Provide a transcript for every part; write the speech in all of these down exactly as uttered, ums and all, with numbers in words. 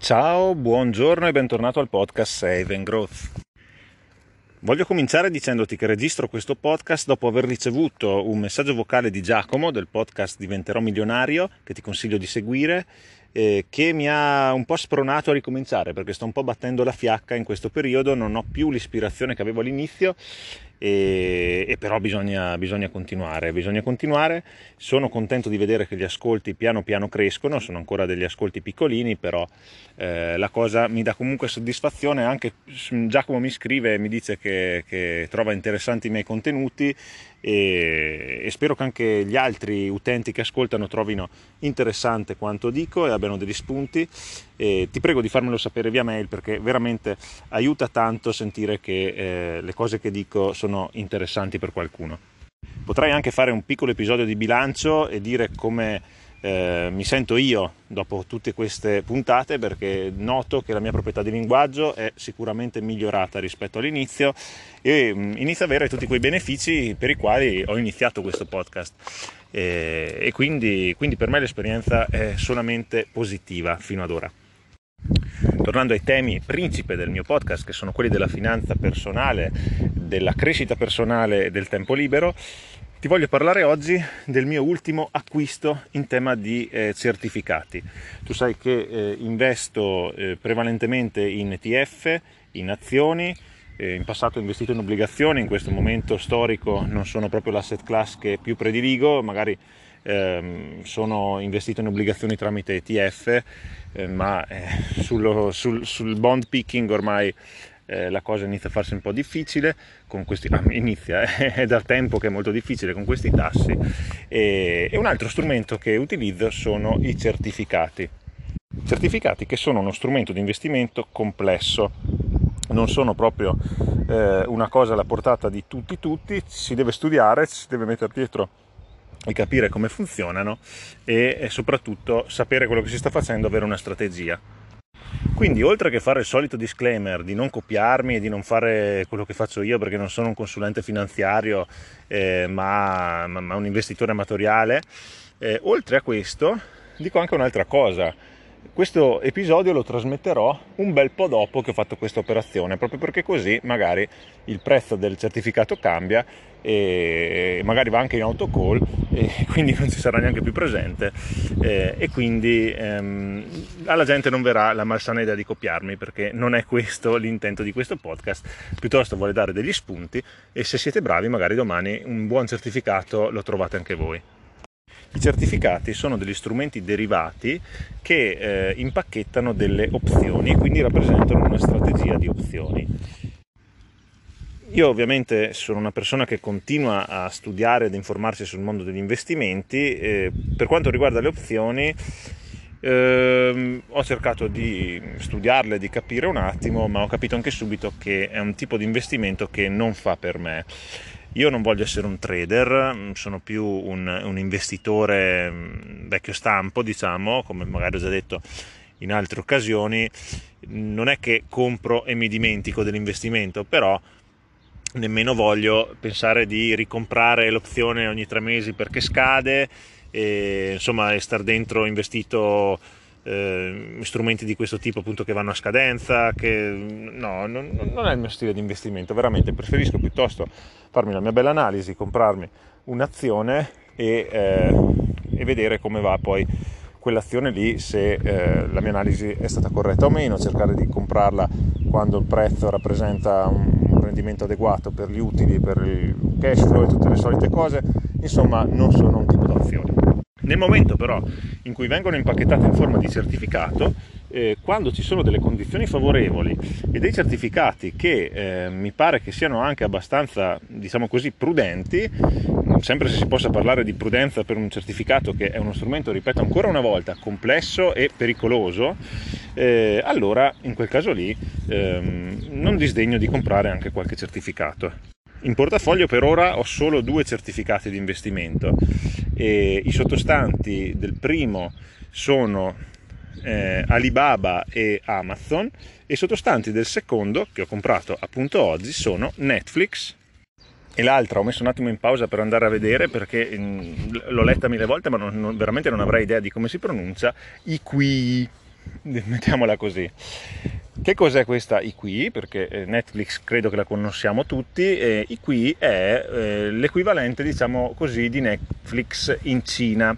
Ciao, buongiorno e bentornato al podcast Save and Growth. Voglio cominciare dicendoti che registro questo podcast dopo aver ricevuto un messaggio vocale di Giacomo del podcast Diventerò Milionario, che ti consiglio di seguire, eh, che mi ha un po' spronato a ricominciare, perché sto un po' battendo la fiacca in questo periodo, non ho più l'ispirazione che avevo all'inizio e, e però bisogna, bisogna continuare, bisogna continuare. Sono contento di vedere che gli ascolti piano piano crescono, sono ancora degli ascolti piccolini, però eh, la cosa mi dà comunque soddisfazione. Anche Giacomo mi scrive e mi dice che, che trova interessanti i miei contenuti e, e spero che anche gli altri utenti che ascoltano trovino interessante quanto dico e abbiano degli spunti. E ti prego di farmelo sapere via mail, perché veramente aiuta tanto sentire che eh, le cose che dico sono interessanti per qualcuno. Potrei anche fare un piccolo episodio di bilancio e dire come eh, mi sento io dopo tutte queste puntate, perché noto che la mia proprietà di linguaggio è sicuramente migliorata rispetto all'inizio e mh, inizio ad avere tutti quei benefici per i quali ho iniziato questo podcast e, e quindi, quindi per me l'esperienza è solamente positiva fino ad ora. Tornando ai temi principe del mio podcast, che sono quelli della finanza personale, della crescita personale e del tempo libero, ti voglio parlare oggi del mio ultimo acquisto in tema di eh, certificati. Tu sai che eh, investo eh, prevalentemente in E T F, in azioni, eh, in passato ho investito in obbligazioni, in questo momento storico non sono proprio l'asset class che più prediligo, magari Eh, sono investito in obbligazioni tramite E T F, eh, ma eh, sullo, sul, sul bond picking ormai eh, la cosa inizia a farsi un po' difficile con questi, ah, inizia, eh, è da tempo che è molto difficile con questi tassi, e, e un altro strumento che utilizzo sono i certificati certificati che sono uno strumento di investimento complesso. Non sono proprio eh, una cosa alla portata di tutti tutti, si deve studiare, si deve mettere dietro e capire come funzionano e, e soprattutto sapere quello che si sta facendo, avere una strategia. Quindi, oltre che fare il solito disclaimer di non copiarmi e di non fare quello che faccio io, perché non sono un consulente finanziario eh, ma, ma, ma un investitore amatoriale, eh, oltre a questo dico anche un'altra cosa. Questo episodio lo trasmetterò un bel po' dopo che ho fatto questa operazione, proprio perché così magari il prezzo del certificato cambia e magari va anche in autocall e quindi non ci sarà neanche più presente e quindi ehm, alla gente non verrà la malsana idea di copiarmi, perché non è questo l'intento di questo podcast. Piuttosto vuole dare degli spunti e, se siete bravi, magari domani un buon certificato lo trovate anche voi. I certificati sono degli strumenti derivati che eh, impacchettano delle opzioni e quindi rappresentano una strategia di opzioni. Io ovviamente sono una persona che continua a studiare ed informarsi sul mondo degli investimenti. Eh, per quanto riguarda le opzioni, eh, ho cercato di studiarle, di capire un attimo, ma ho capito anche subito che è un tipo di investimento che non fa per me. Io non voglio essere un trader, sono più un, un investitore vecchio stampo, diciamo, come magari ho già detto in altre occasioni. Non è che compro e mi dimentico dell'investimento, però nemmeno voglio pensare di ricomprare l'opzione ogni tre mesi perché scade, e, insomma, e star dentro investito eh, strumenti di questo tipo, appunto, che vanno a scadenza, che no, non, non è il mio stile di investimento, veramente. Preferisco piuttosto farmi la mia bella analisi, comprarmi un'azione e, eh, e vedere come va poi quell'azione lì, se eh, la mia analisi è stata corretta o meno, cercare di comprarla quando il prezzo rappresenta un rendimento adeguato per gli utili, per il cash flow e tutte le solite cose. Insomma, non sono un tipo d'azione. Nel momento però in cui vengono impacchettate in forma di certificato, eh, quando ci sono delle condizioni favorevoli e dei certificati che eh, mi pare che siano anche abbastanza, diciamo così, prudenti, sempre se si possa parlare di prudenza per un certificato che è uno strumento, ripeto ancora una volta, complesso e pericoloso, eh, allora in quel caso lì ehm, non disdegno di comprare anche qualche certificato. In portafoglio per ora ho solo due certificati di investimento e i sottostanti del primo sono eh, Alibaba e Amazon, e i sottostanti del secondo, che ho comprato appunto oggi, sono Netflix e l'altra ho messo un attimo in pausa per andare a vedere, perché l'ho letta mille volte ma non, non, veramente non avrei idea di come si pronuncia, iQiyi. mettiamola così. Che cos'è questa iQiyi? Perché Netflix credo che la conosciamo tutti. eh, iQiyi è eh, l'equivalente, diciamo così, di Netflix in Cina.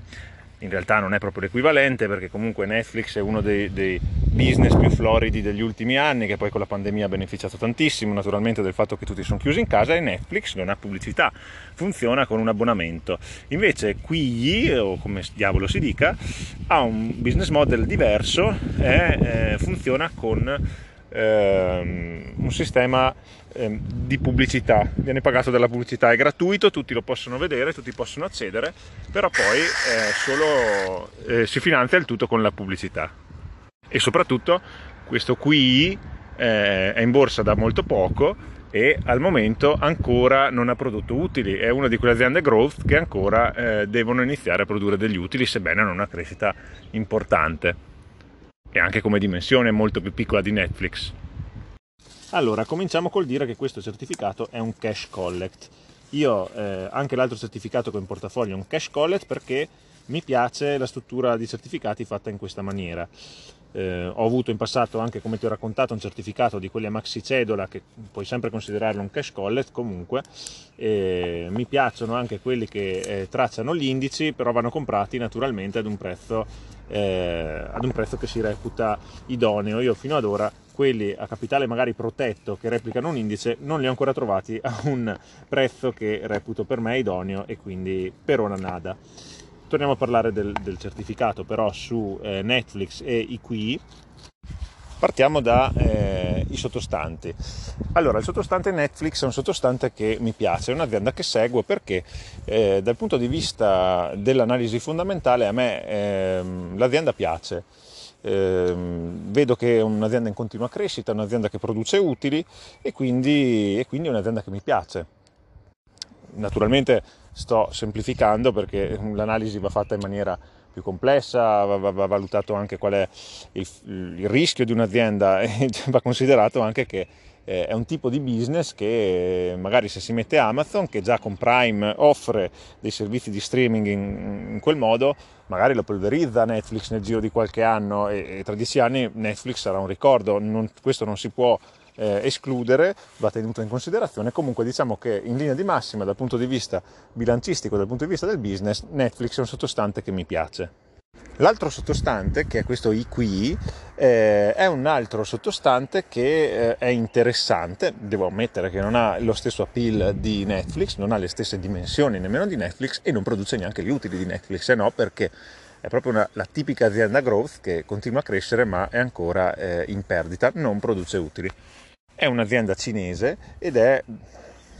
In realtà non è proprio l'equivalente, perché comunque Netflix è uno dei, dei business più floridi degli ultimi anni, che poi con la pandemia ha beneficiato tantissimo, naturalmente, del fatto che tutti sono chiusi in casa, e Netflix non ha pubblicità, funziona con un abbonamento. Invece iQiyi, o come diavolo si dica, ha un business model diverso e eh, funziona con eh, un sistema eh, di pubblicità. Viene pagato dalla pubblicità, è gratuito, tutti lo possono vedere, tutti possono accedere, però poi eh, solo eh, si finanzia il tutto con la pubblicità. E soprattutto questo qui eh, è in borsa da molto poco e al momento ancora non ha prodotto utili, è una di quelle aziende growth che ancora eh, devono iniziare a produrre degli utili, sebbene hanno una crescita importante e anche come dimensione molto più piccola di Netflix. Allora, cominciamo col dire che questo certificato è un cash collect. Io eh, anche l'altro certificato che ho in portafoglio è un cash collect, perché mi piace la struttura di certificati fatta in questa maniera. Eh, ho avuto in passato anche, come ti ho raccontato, un certificato di quelli a maxi cedola, che puoi sempre considerarlo un cash collect comunque. Eh, mi piacciono anche quelli che eh, tracciano gli indici, però vanno comprati naturalmente ad un prezzo, eh, ad un prezzo che si reputa idoneo. Io fino ad ora quelli a capitale magari protetto che replicano un indice non li ho ancora trovati a un prezzo che reputo per me idoneo, e quindi per ora nada. Torniamo a parlare del, del certificato però su eh, Netflix e iQiyi. Partiamo dai eh, sottostanti. Allora, il sottostante Netflix è un sottostante che mi piace, è un'azienda che seguo perché eh, dal punto di vista dell'analisi fondamentale a me eh, l'azienda piace. Eh, vedo che è un'azienda in continua crescita, è un'azienda che produce utili e quindi, e quindi è un'azienda che mi piace. Naturalmente sto semplificando, perché l'analisi va fatta in maniera più complessa, va, va valutato anche qual è il, il rischio di un'azienda e va considerato anche che eh, è un tipo di business che magari, se si mette Amazon, che già con Prime offre dei servizi di streaming in, in quel modo, magari lo polverizza Netflix nel giro di qualche anno e, e tra dieci anni Netflix sarà un ricordo. Non, questo non si può Eh, escludere, va tenuto in considerazione. Comunque diciamo che in linea di massima, dal punto di vista bilancistico, dal punto di vista del business, Netflix è un sottostante che mi piace. L'altro sottostante, che è questo iQiyi, eh, è un altro sottostante che eh, è interessante. Devo ammettere che non ha lo stesso appeal di Netflix, non ha le stesse dimensioni nemmeno di Netflix e non produce neanche gli utili di Netflix, eh no, perché è proprio una, la tipica azienda growth che continua a crescere ma è ancora eh, in perdita, non produce utili. È un'azienda cinese ed è,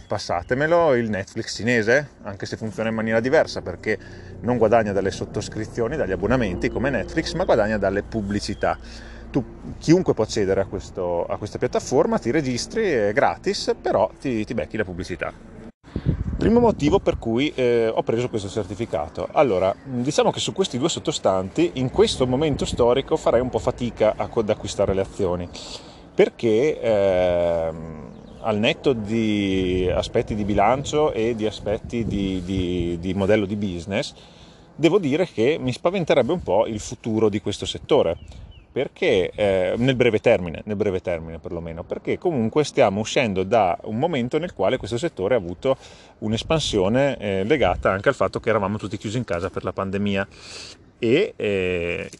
passatemelo, il Netflix cinese, anche se funziona in maniera diversa, perché non guadagna dalle sottoscrizioni, dagli abbonamenti come Netflix, ma guadagna dalle pubblicità. Tu, chiunque può accedere a, questo, a questa piattaforma, ti registri, è gratis, però ti, ti becchi la pubblicità. Primo motivo per cui eh, ho preso questo certificato. Allora, diciamo che su questi due sottostanti in questo momento storico farei un po' fatica ad acquistare le azioni, perché eh, al netto di aspetti di bilancio e di aspetti di, di, di modello di business, devo dire che mi spaventerebbe un po' il futuro di questo settore, perché eh, nel breve termine, nel breve termine perlomeno, perché comunque stiamo uscendo da un momento nel quale questo settore ha avuto un'espansione eh, legata anche al fatto che eravamo tutti chiusi in casa per la pandemia. E eh,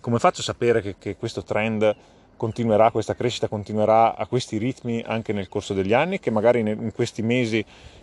come faccio a sapere che, che questo trend continuerà, questa crescita continuerà a questi ritmi anche nel corso degli anni, che magari in questi mesi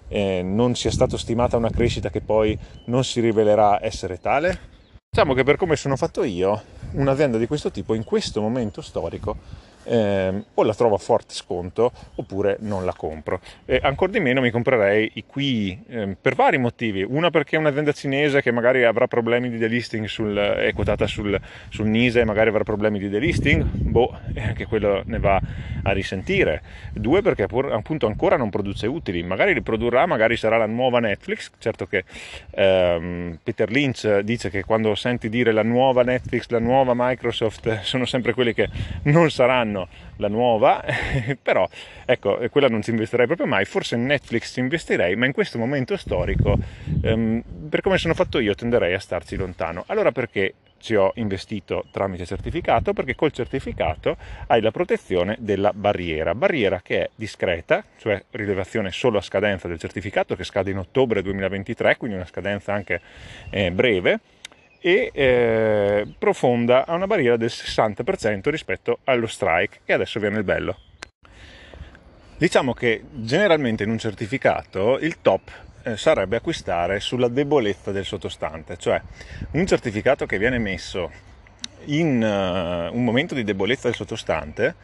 eh, non sia stata stimata una crescita che poi non si rivelerà essere tale? Diciamo che, per come sono fatto io, un'azienda di questo tipo in questo momento storico eh, o la trovo a forte sconto oppure non la compro, e ancor di meno mi comprerei iQiyi eh, per vari motivi. Uno, perché è un'azienda cinese che magari avrà problemi di delisting, sul, è quotata sul, sul N I S A e magari avrà problemi di delisting, boh, anche quello ne va a risentire. Due, perché appunto ancora non produce utili, magari li produrrà, magari sarà la nuova Netflix. Certo che ehm, Peter Lynch dice che quando senti dire la nuova Netflix, la nuova Microsoft, sono sempre quelli che non saranno la nuova, però ecco, quella non ci investirei proprio mai. Forse in Netflix ci investirei, ma in questo momento storico, ehm, per come sono fatto io, tenderei a starci lontano. Allora, perché ci ho investito tramite certificato, perché col certificato hai la protezione della barriera, barriera che è discreta, cioè rilevazione solo a scadenza del certificato, che scade in ottobre duemilaventitré, quindi una scadenza anche eh, breve, e eh, profonda, a una barriera del sessanta per cento rispetto allo strike, e adesso viene il bello. Diciamo che generalmente in un certificato il top sarebbe acquistare sulla debolezza del sottostante, cioè un certificato che viene messo in uh, un momento di debolezza del sottostante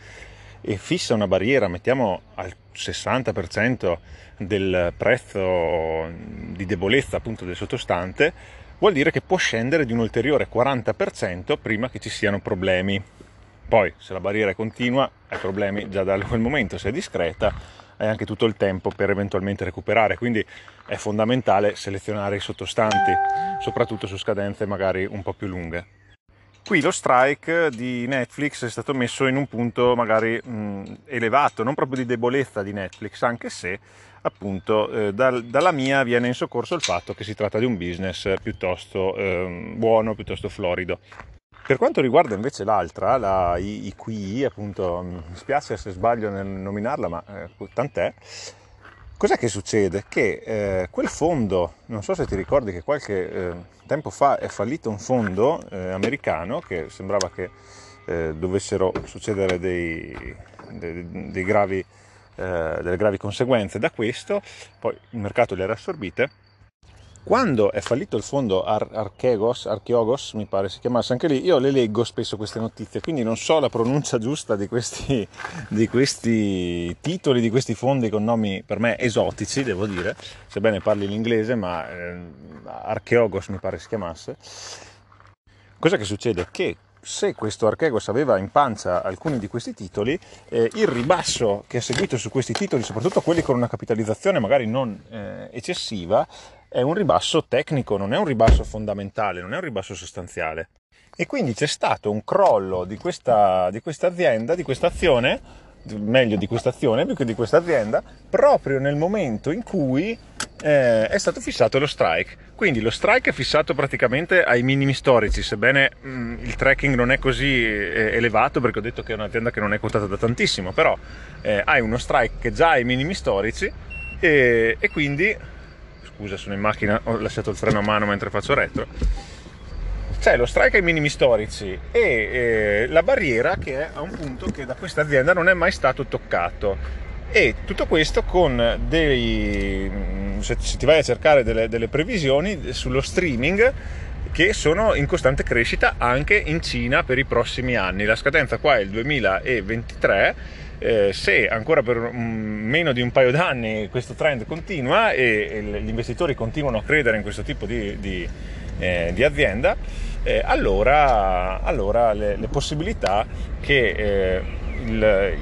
e fissa una barriera, mettiamo al sessanta per cento del prezzo di debolezza appunto del sottostante, vuol dire che può scendere di un ulteriore quaranta per cento prima che ci siano problemi. Poi se la barriera è continua hai problemi già da quel momento, se è discreta hai anche tutto il tempo per eventualmente recuperare, quindi è fondamentale selezionare i sottostanti, soprattutto su scadenze magari un po' più lunghe. Qui lo strike di Netflix è stato messo in un punto magari mh, elevato, non proprio di debolezza di Netflix, anche se appunto eh, dal, dalla mia viene in soccorso il fatto che si tratta di un business piuttosto eh, buono, piuttosto florido. Per quanto riguarda invece l'altra, la iQiyi, appunto, mi spiace se sbaglio nel nominarla, ma eh, tant'è, cos'è che succede? Che eh, quel fondo, non so se ti ricordi che qualche eh, tempo fa è fallito un fondo eh, americano, che sembrava che eh, dovessero succedere dei, dei, dei gravi, eh, delle gravi conseguenze da questo, poi il mercato le ha assorbite. Quando è fallito il fondo Ar- Archegos, Archegos, mi pare si chiamasse anche lì, io le leggo spesso queste notizie, quindi non so la pronuncia giusta di questi, di questi titoli, di questi fondi con nomi per me esotici, devo dire, sebbene parli l'inglese, ma eh, Archegos mi pare si chiamasse. Cosa che succede? Che se questo Archegos aveva in pancia alcuni di questi titoli, eh, il ribasso che ha seguito su questi titoli, soprattutto quelli con una capitalizzazione magari non eh, eccessiva, è un ribasso tecnico, non è un ribasso fondamentale, non è un ribasso sostanziale. E quindi c'è stato un crollo di questa, di questa azienda, di questa azione, meglio di questa azione, più che di questa azienda, proprio nel momento in cui eh, è stato fissato lo strike. Quindi lo strike è fissato praticamente ai minimi storici, sebbene mh, il tracking non è così eh, elevato, perché ho detto che è un'azienda che non è quotata da tantissimo, però eh, hai uno strike che già ha i minimi storici e, e quindi... Scusa, sono in macchina, ho lasciato il freno a mano mentre faccio retro. C'è lo strike ai minimi storici e eh, la barriera che è a un punto che da questa azienda non è mai stato toccato. E tutto questo con dei... se, se ti vai a cercare delle, delle previsioni sullo streaming che sono in costante crescita anche in Cina per i prossimi anni. La scadenza qua è il duemilaventitré. Eh, se ancora per un, meno di un paio d'anni questo trend continua e, e gli investitori continuano a credere in questo tipo di, di, eh, di azienda, eh, allora, allora le, le possibilità che, eh, il, il,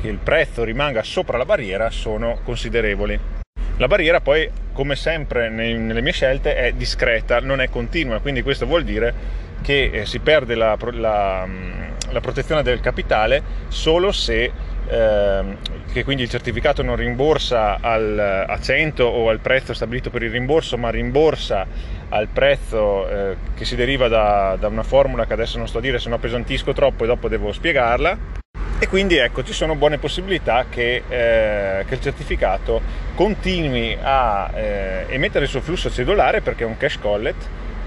che il prezzo rimanga sopra la barriera sono considerevoli. La barriera poi, come sempre nei, nelle mie scelte, è discreta, non è continua, quindi questo vuol dire che eh, si perde la... la la protezione del capitale solo se eh, che quindi il certificato non rimborsa al, a cento o al prezzo stabilito per il rimborso, ma rimborsa al prezzo eh, che si deriva da, da una formula che adesso non sto a dire, se no appesantisco troppo e dopo devo spiegarla. E quindi ecco, ci sono buone possibilità che, eh, che il certificato continui a eh, emettere il suo flusso cedolare, perché è un cash collet,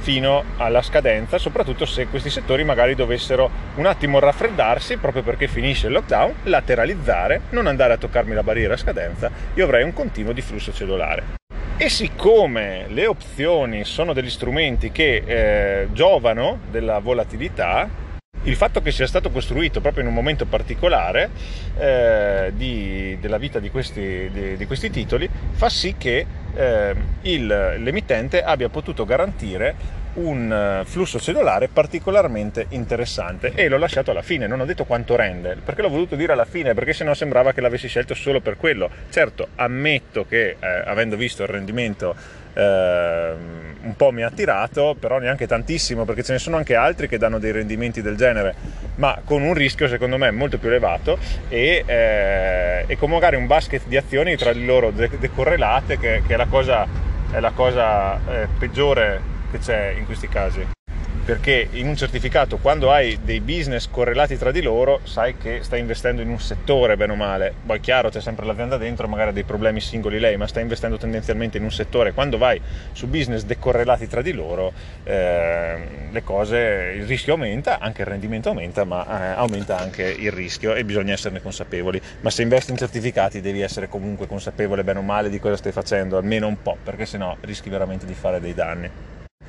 fino alla scadenza, soprattutto se questi settori magari dovessero un attimo raffreddarsi proprio perché finisce il lockdown, lateralizzare, non andare a toccarmi la barriera a scadenza, io avrei un continuo di flusso cedolare. E siccome le opzioni sono degli strumenti che eh, giovano della volatilità, il fatto che sia stato costruito proprio in un momento particolare eh, di, della vita di questi, di, di questi titoli fa sì che eh, il, l'emittente abbia potuto garantire un flusso cedolare particolarmente interessante, e l'ho lasciato alla fine, non ho detto quanto rende, perché l'ho voluto dire alla fine, perché sennò sembrava che l'avessi scelto solo per quello. Certo, ammetto che eh, avendo visto il rendimento eh, un po' mi ha attirato, però neanche tantissimo, perché ce ne sono anche altri che danno dei rendimenti del genere, ma con un rischio secondo me molto più elevato e, eh, e con magari un basket di azioni tra di loro decorrelate, che, che è la cosa, è la cosa eh, peggiore che c'è in questi casi. perché in un certificato, quando hai dei business correlati tra di loro, sai che stai investendo in un settore, bene o male. Poi chiaro, c'è sempre l'azienda dentro, magari ha dei problemi singoli lei, ma stai investendo tendenzialmente in un settore. Quando vai su business decorrelati tra di loro, eh, le cose, il rischio aumenta, anche il rendimento aumenta, ma eh, aumenta anche il rischio, e bisogna esserne consapevoli. Ma se investi in certificati devi essere comunque consapevole, bene o male, di cosa stai facendo, almeno un po', perché sennò rischi veramente di fare dei danni.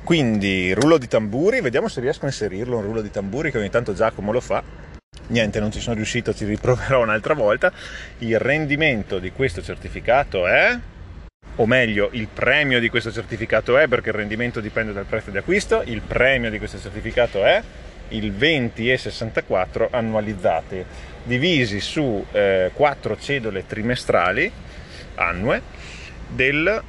Quindi rullo di tamburi, vediamo se riesco a inserirlo, un rullo di tamburi che ogni tanto Giacomo lo fa. Niente, non ci sono riuscito, ci riproverò un'altra volta. Il rendimento di questo certificato è, o meglio il premio di questo certificato è, perché il rendimento dipende dal prezzo di acquisto, il premio di questo certificato è il venti virgola sessantaquattro annualizzati, divisi su eh, quattro cedole trimestrali annue del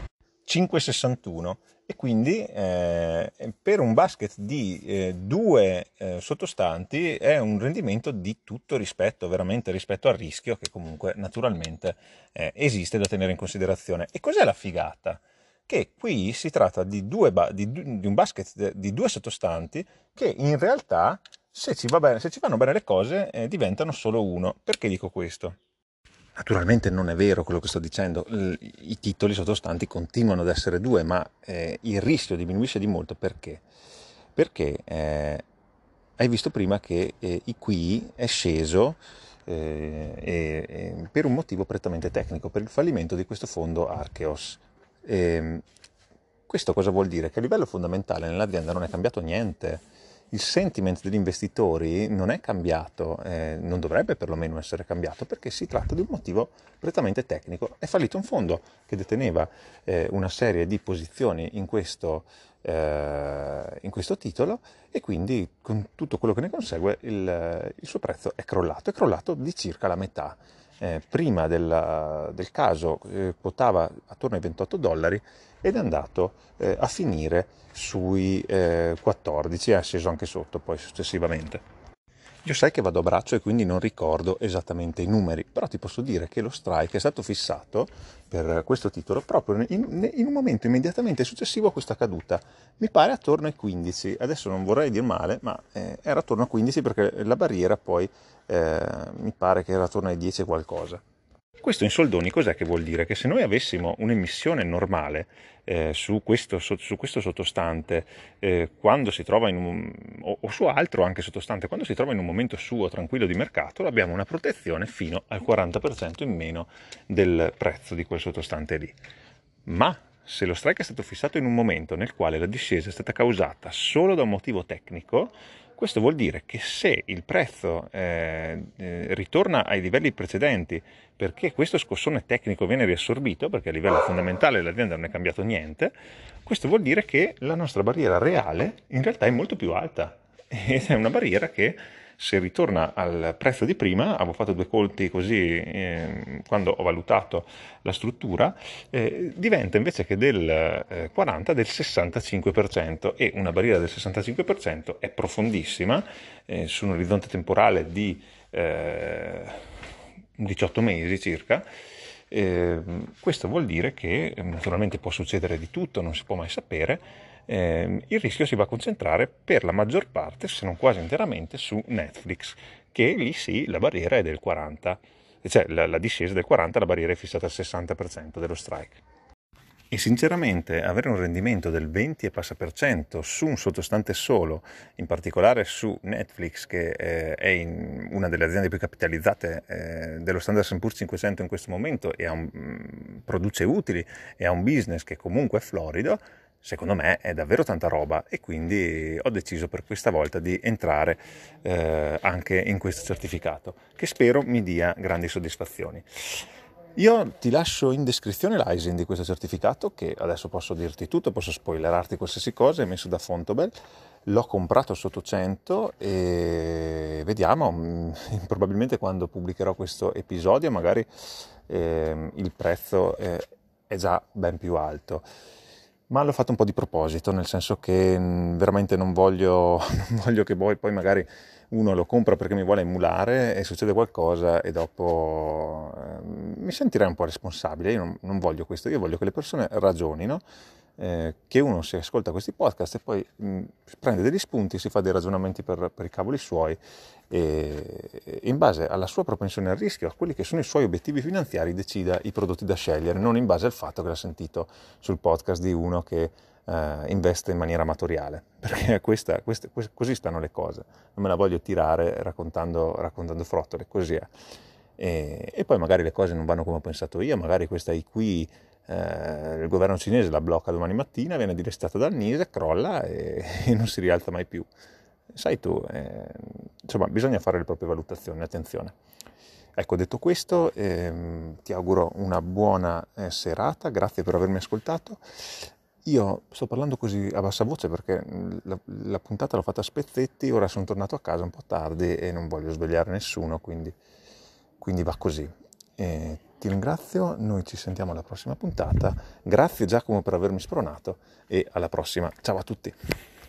cinque virgola sessantuno. E quindi eh, per un basket di eh, due eh, sottostanti è un rendimento di tutto rispetto, veramente, rispetto al rischio che comunque naturalmente eh, esiste, da tenere in considerazione. E cos'è la figata? Che qui si tratta di, due ba- di, du- di un basket di due sottostanti che in realtà, se ci, va bene, se ci vanno bene le cose, eh, diventano solo uno. Perché dico questo? Naturalmente non è vero quello che sto dicendo, i titoli sottostanti continuano ad essere due, ma eh, il rischio diminuisce di molto. Perché? Perché eh, hai visto prima che eh, iQiyi è sceso eh, eh, eh, per un motivo prettamente tecnico, per il fallimento di questo fondo Archegos. Eh, questo cosa vuol dire? Che a livello fondamentale nell'azienda non è cambiato niente. Il sentiment degli investitori non è cambiato, eh, non dovrebbe perlomeno essere cambiato, perché si tratta di un motivo prettamente tecnico. È fallito un fondo che deteneva eh, una serie di posizioni in questo, eh, in questo titolo, e quindi con tutto quello che ne consegue il, il suo prezzo è crollato, è crollato di circa la metà. Eh, prima della, del caso eh, quotava attorno ai ventotto dollari ed è andato eh, a finire sui eh, quattordici, è sceso anche sotto poi successivamente. Io sai che vado a braccio e quindi non ricordo esattamente i numeri, però ti posso dire che lo strike è stato fissato per questo titolo proprio in, in un momento immediatamente successivo a questa caduta, mi pare attorno ai quindici, adesso non vorrei dir male, ma eh, era attorno a quindici, perché la barriera poi eh, mi pare che era attorno ai dieci qualcosa. Questo in soldoni cos'è che vuol dire? Che se noi avessimo un'emissione normale eh, su, questo, su, su questo sottostante, eh, quando si trova in un, o, o su altro anche sottostante, quando si trova in un momento suo tranquillo di mercato, abbiamo una protezione fino al quaranta per cento in meno del prezzo di quel sottostante lì. Ma se lo strike è stato fissato in un momento nel quale la discesa è stata causata solo da un motivo tecnico, questo vuol dire che se il prezzo eh, ritorna ai livelli precedenti, perché questo scossone tecnico viene riassorbito, perché a livello fondamentale l'azienda non è cambiato niente, questo vuol dire che la nostra barriera reale in realtà è molto più alta, ed è una barriera che, se ritorna al prezzo di prima, avevo fatto due conti così eh, quando ho valutato la struttura, eh, diventa invece che del eh, quaranta del sessantacinque per cento, e una barriera del sessantacinque per cento è profondissima eh, su un orizzonte temporale di eh, diciotto mesi circa. Eh, questo vuol dire che naturalmente può succedere di tutto, non si può mai sapere. Eh, il rischio si va a concentrare per la maggior parte, se non quasi interamente, su Netflix, che lì sì la barriera è del quaranta, cioè la, la discesa del quaranta, la barriera è fissata al sessanta per cento dello strike. E sinceramente avere un rendimento del venti e passa per cento su un sottostante solo, in particolare su Netflix, che eh, è in una delle aziende più capitalizzate eh, dello Standard and Poor's cinquecento in questo momento, e ha un, produce utili e ha un business che comunque è florido, secondo me è davvero tanta roba, e quindi ho deciso per questa volta di entrare eh, anche in questo certificato, che spero mi dia grandi soddisfazioni. Io ti lascio in descrizione l'I S I N di questo certificato, che adesso posso dirti tutto, posso spoilerarti qualsiasi cosa, è messo da Fontobel, l'ho comprato sotto cento e vediamo, probabilmente quando pubblicherò questo episodio magari eh, il prezzo eh, è già ben più alto. Ma l'ho fatto un po' di proposito, nel senso che veramente non voglio, non voglio che poi, poi magari uno lo compra perché mi vuole emulare e succede qualcosa e dopo eh, mi sentirei un po' responsabile. Io non, non voglio questo, io voglio che le persone ragionino eh, che uno si ascolta questi podcast e poi mh, prende degli spunti, si fa dei ragionamenti per, per i cavoli suoi e, e in base alla sua propensione al rischio, a quelli che sono i suoi obiettivi finanziari, decida i prodotti da scegliere, non in base al fatto che l'ha sentito sul podcast di uno che Uh, investe in maniera amatoriale, perché questa, questa, questa, così stanno le cose, non me la voglio tirare raccontando, raccontando frottole, così è. E, e poi magari le cose non vanno come ho pensato io, magari questa iQiyi uh, il governo cinese la blocca domani mattina, viene dilestata dal N I S E, crolla e, e non si rialza mai più, sai tu, eh, insomma bisogna fare le proprie valutazioni, attenzione. Ecco, detto questo, ehm, ti auguro una buona eh, serata, grazie per avermi ascoltato. Io sto parlando così a bassa voce perché la, la puntata l'ho fatta a spezzetti, ora sono tornato a casa un po' tardi e non voglio svegliare nessuno, quindi, quindi va così. E ti ringrazio, noi ci sentiamo alla prossima puntata, grazie Giacomo per avermi spronato e alla prossima, ciao a tutti!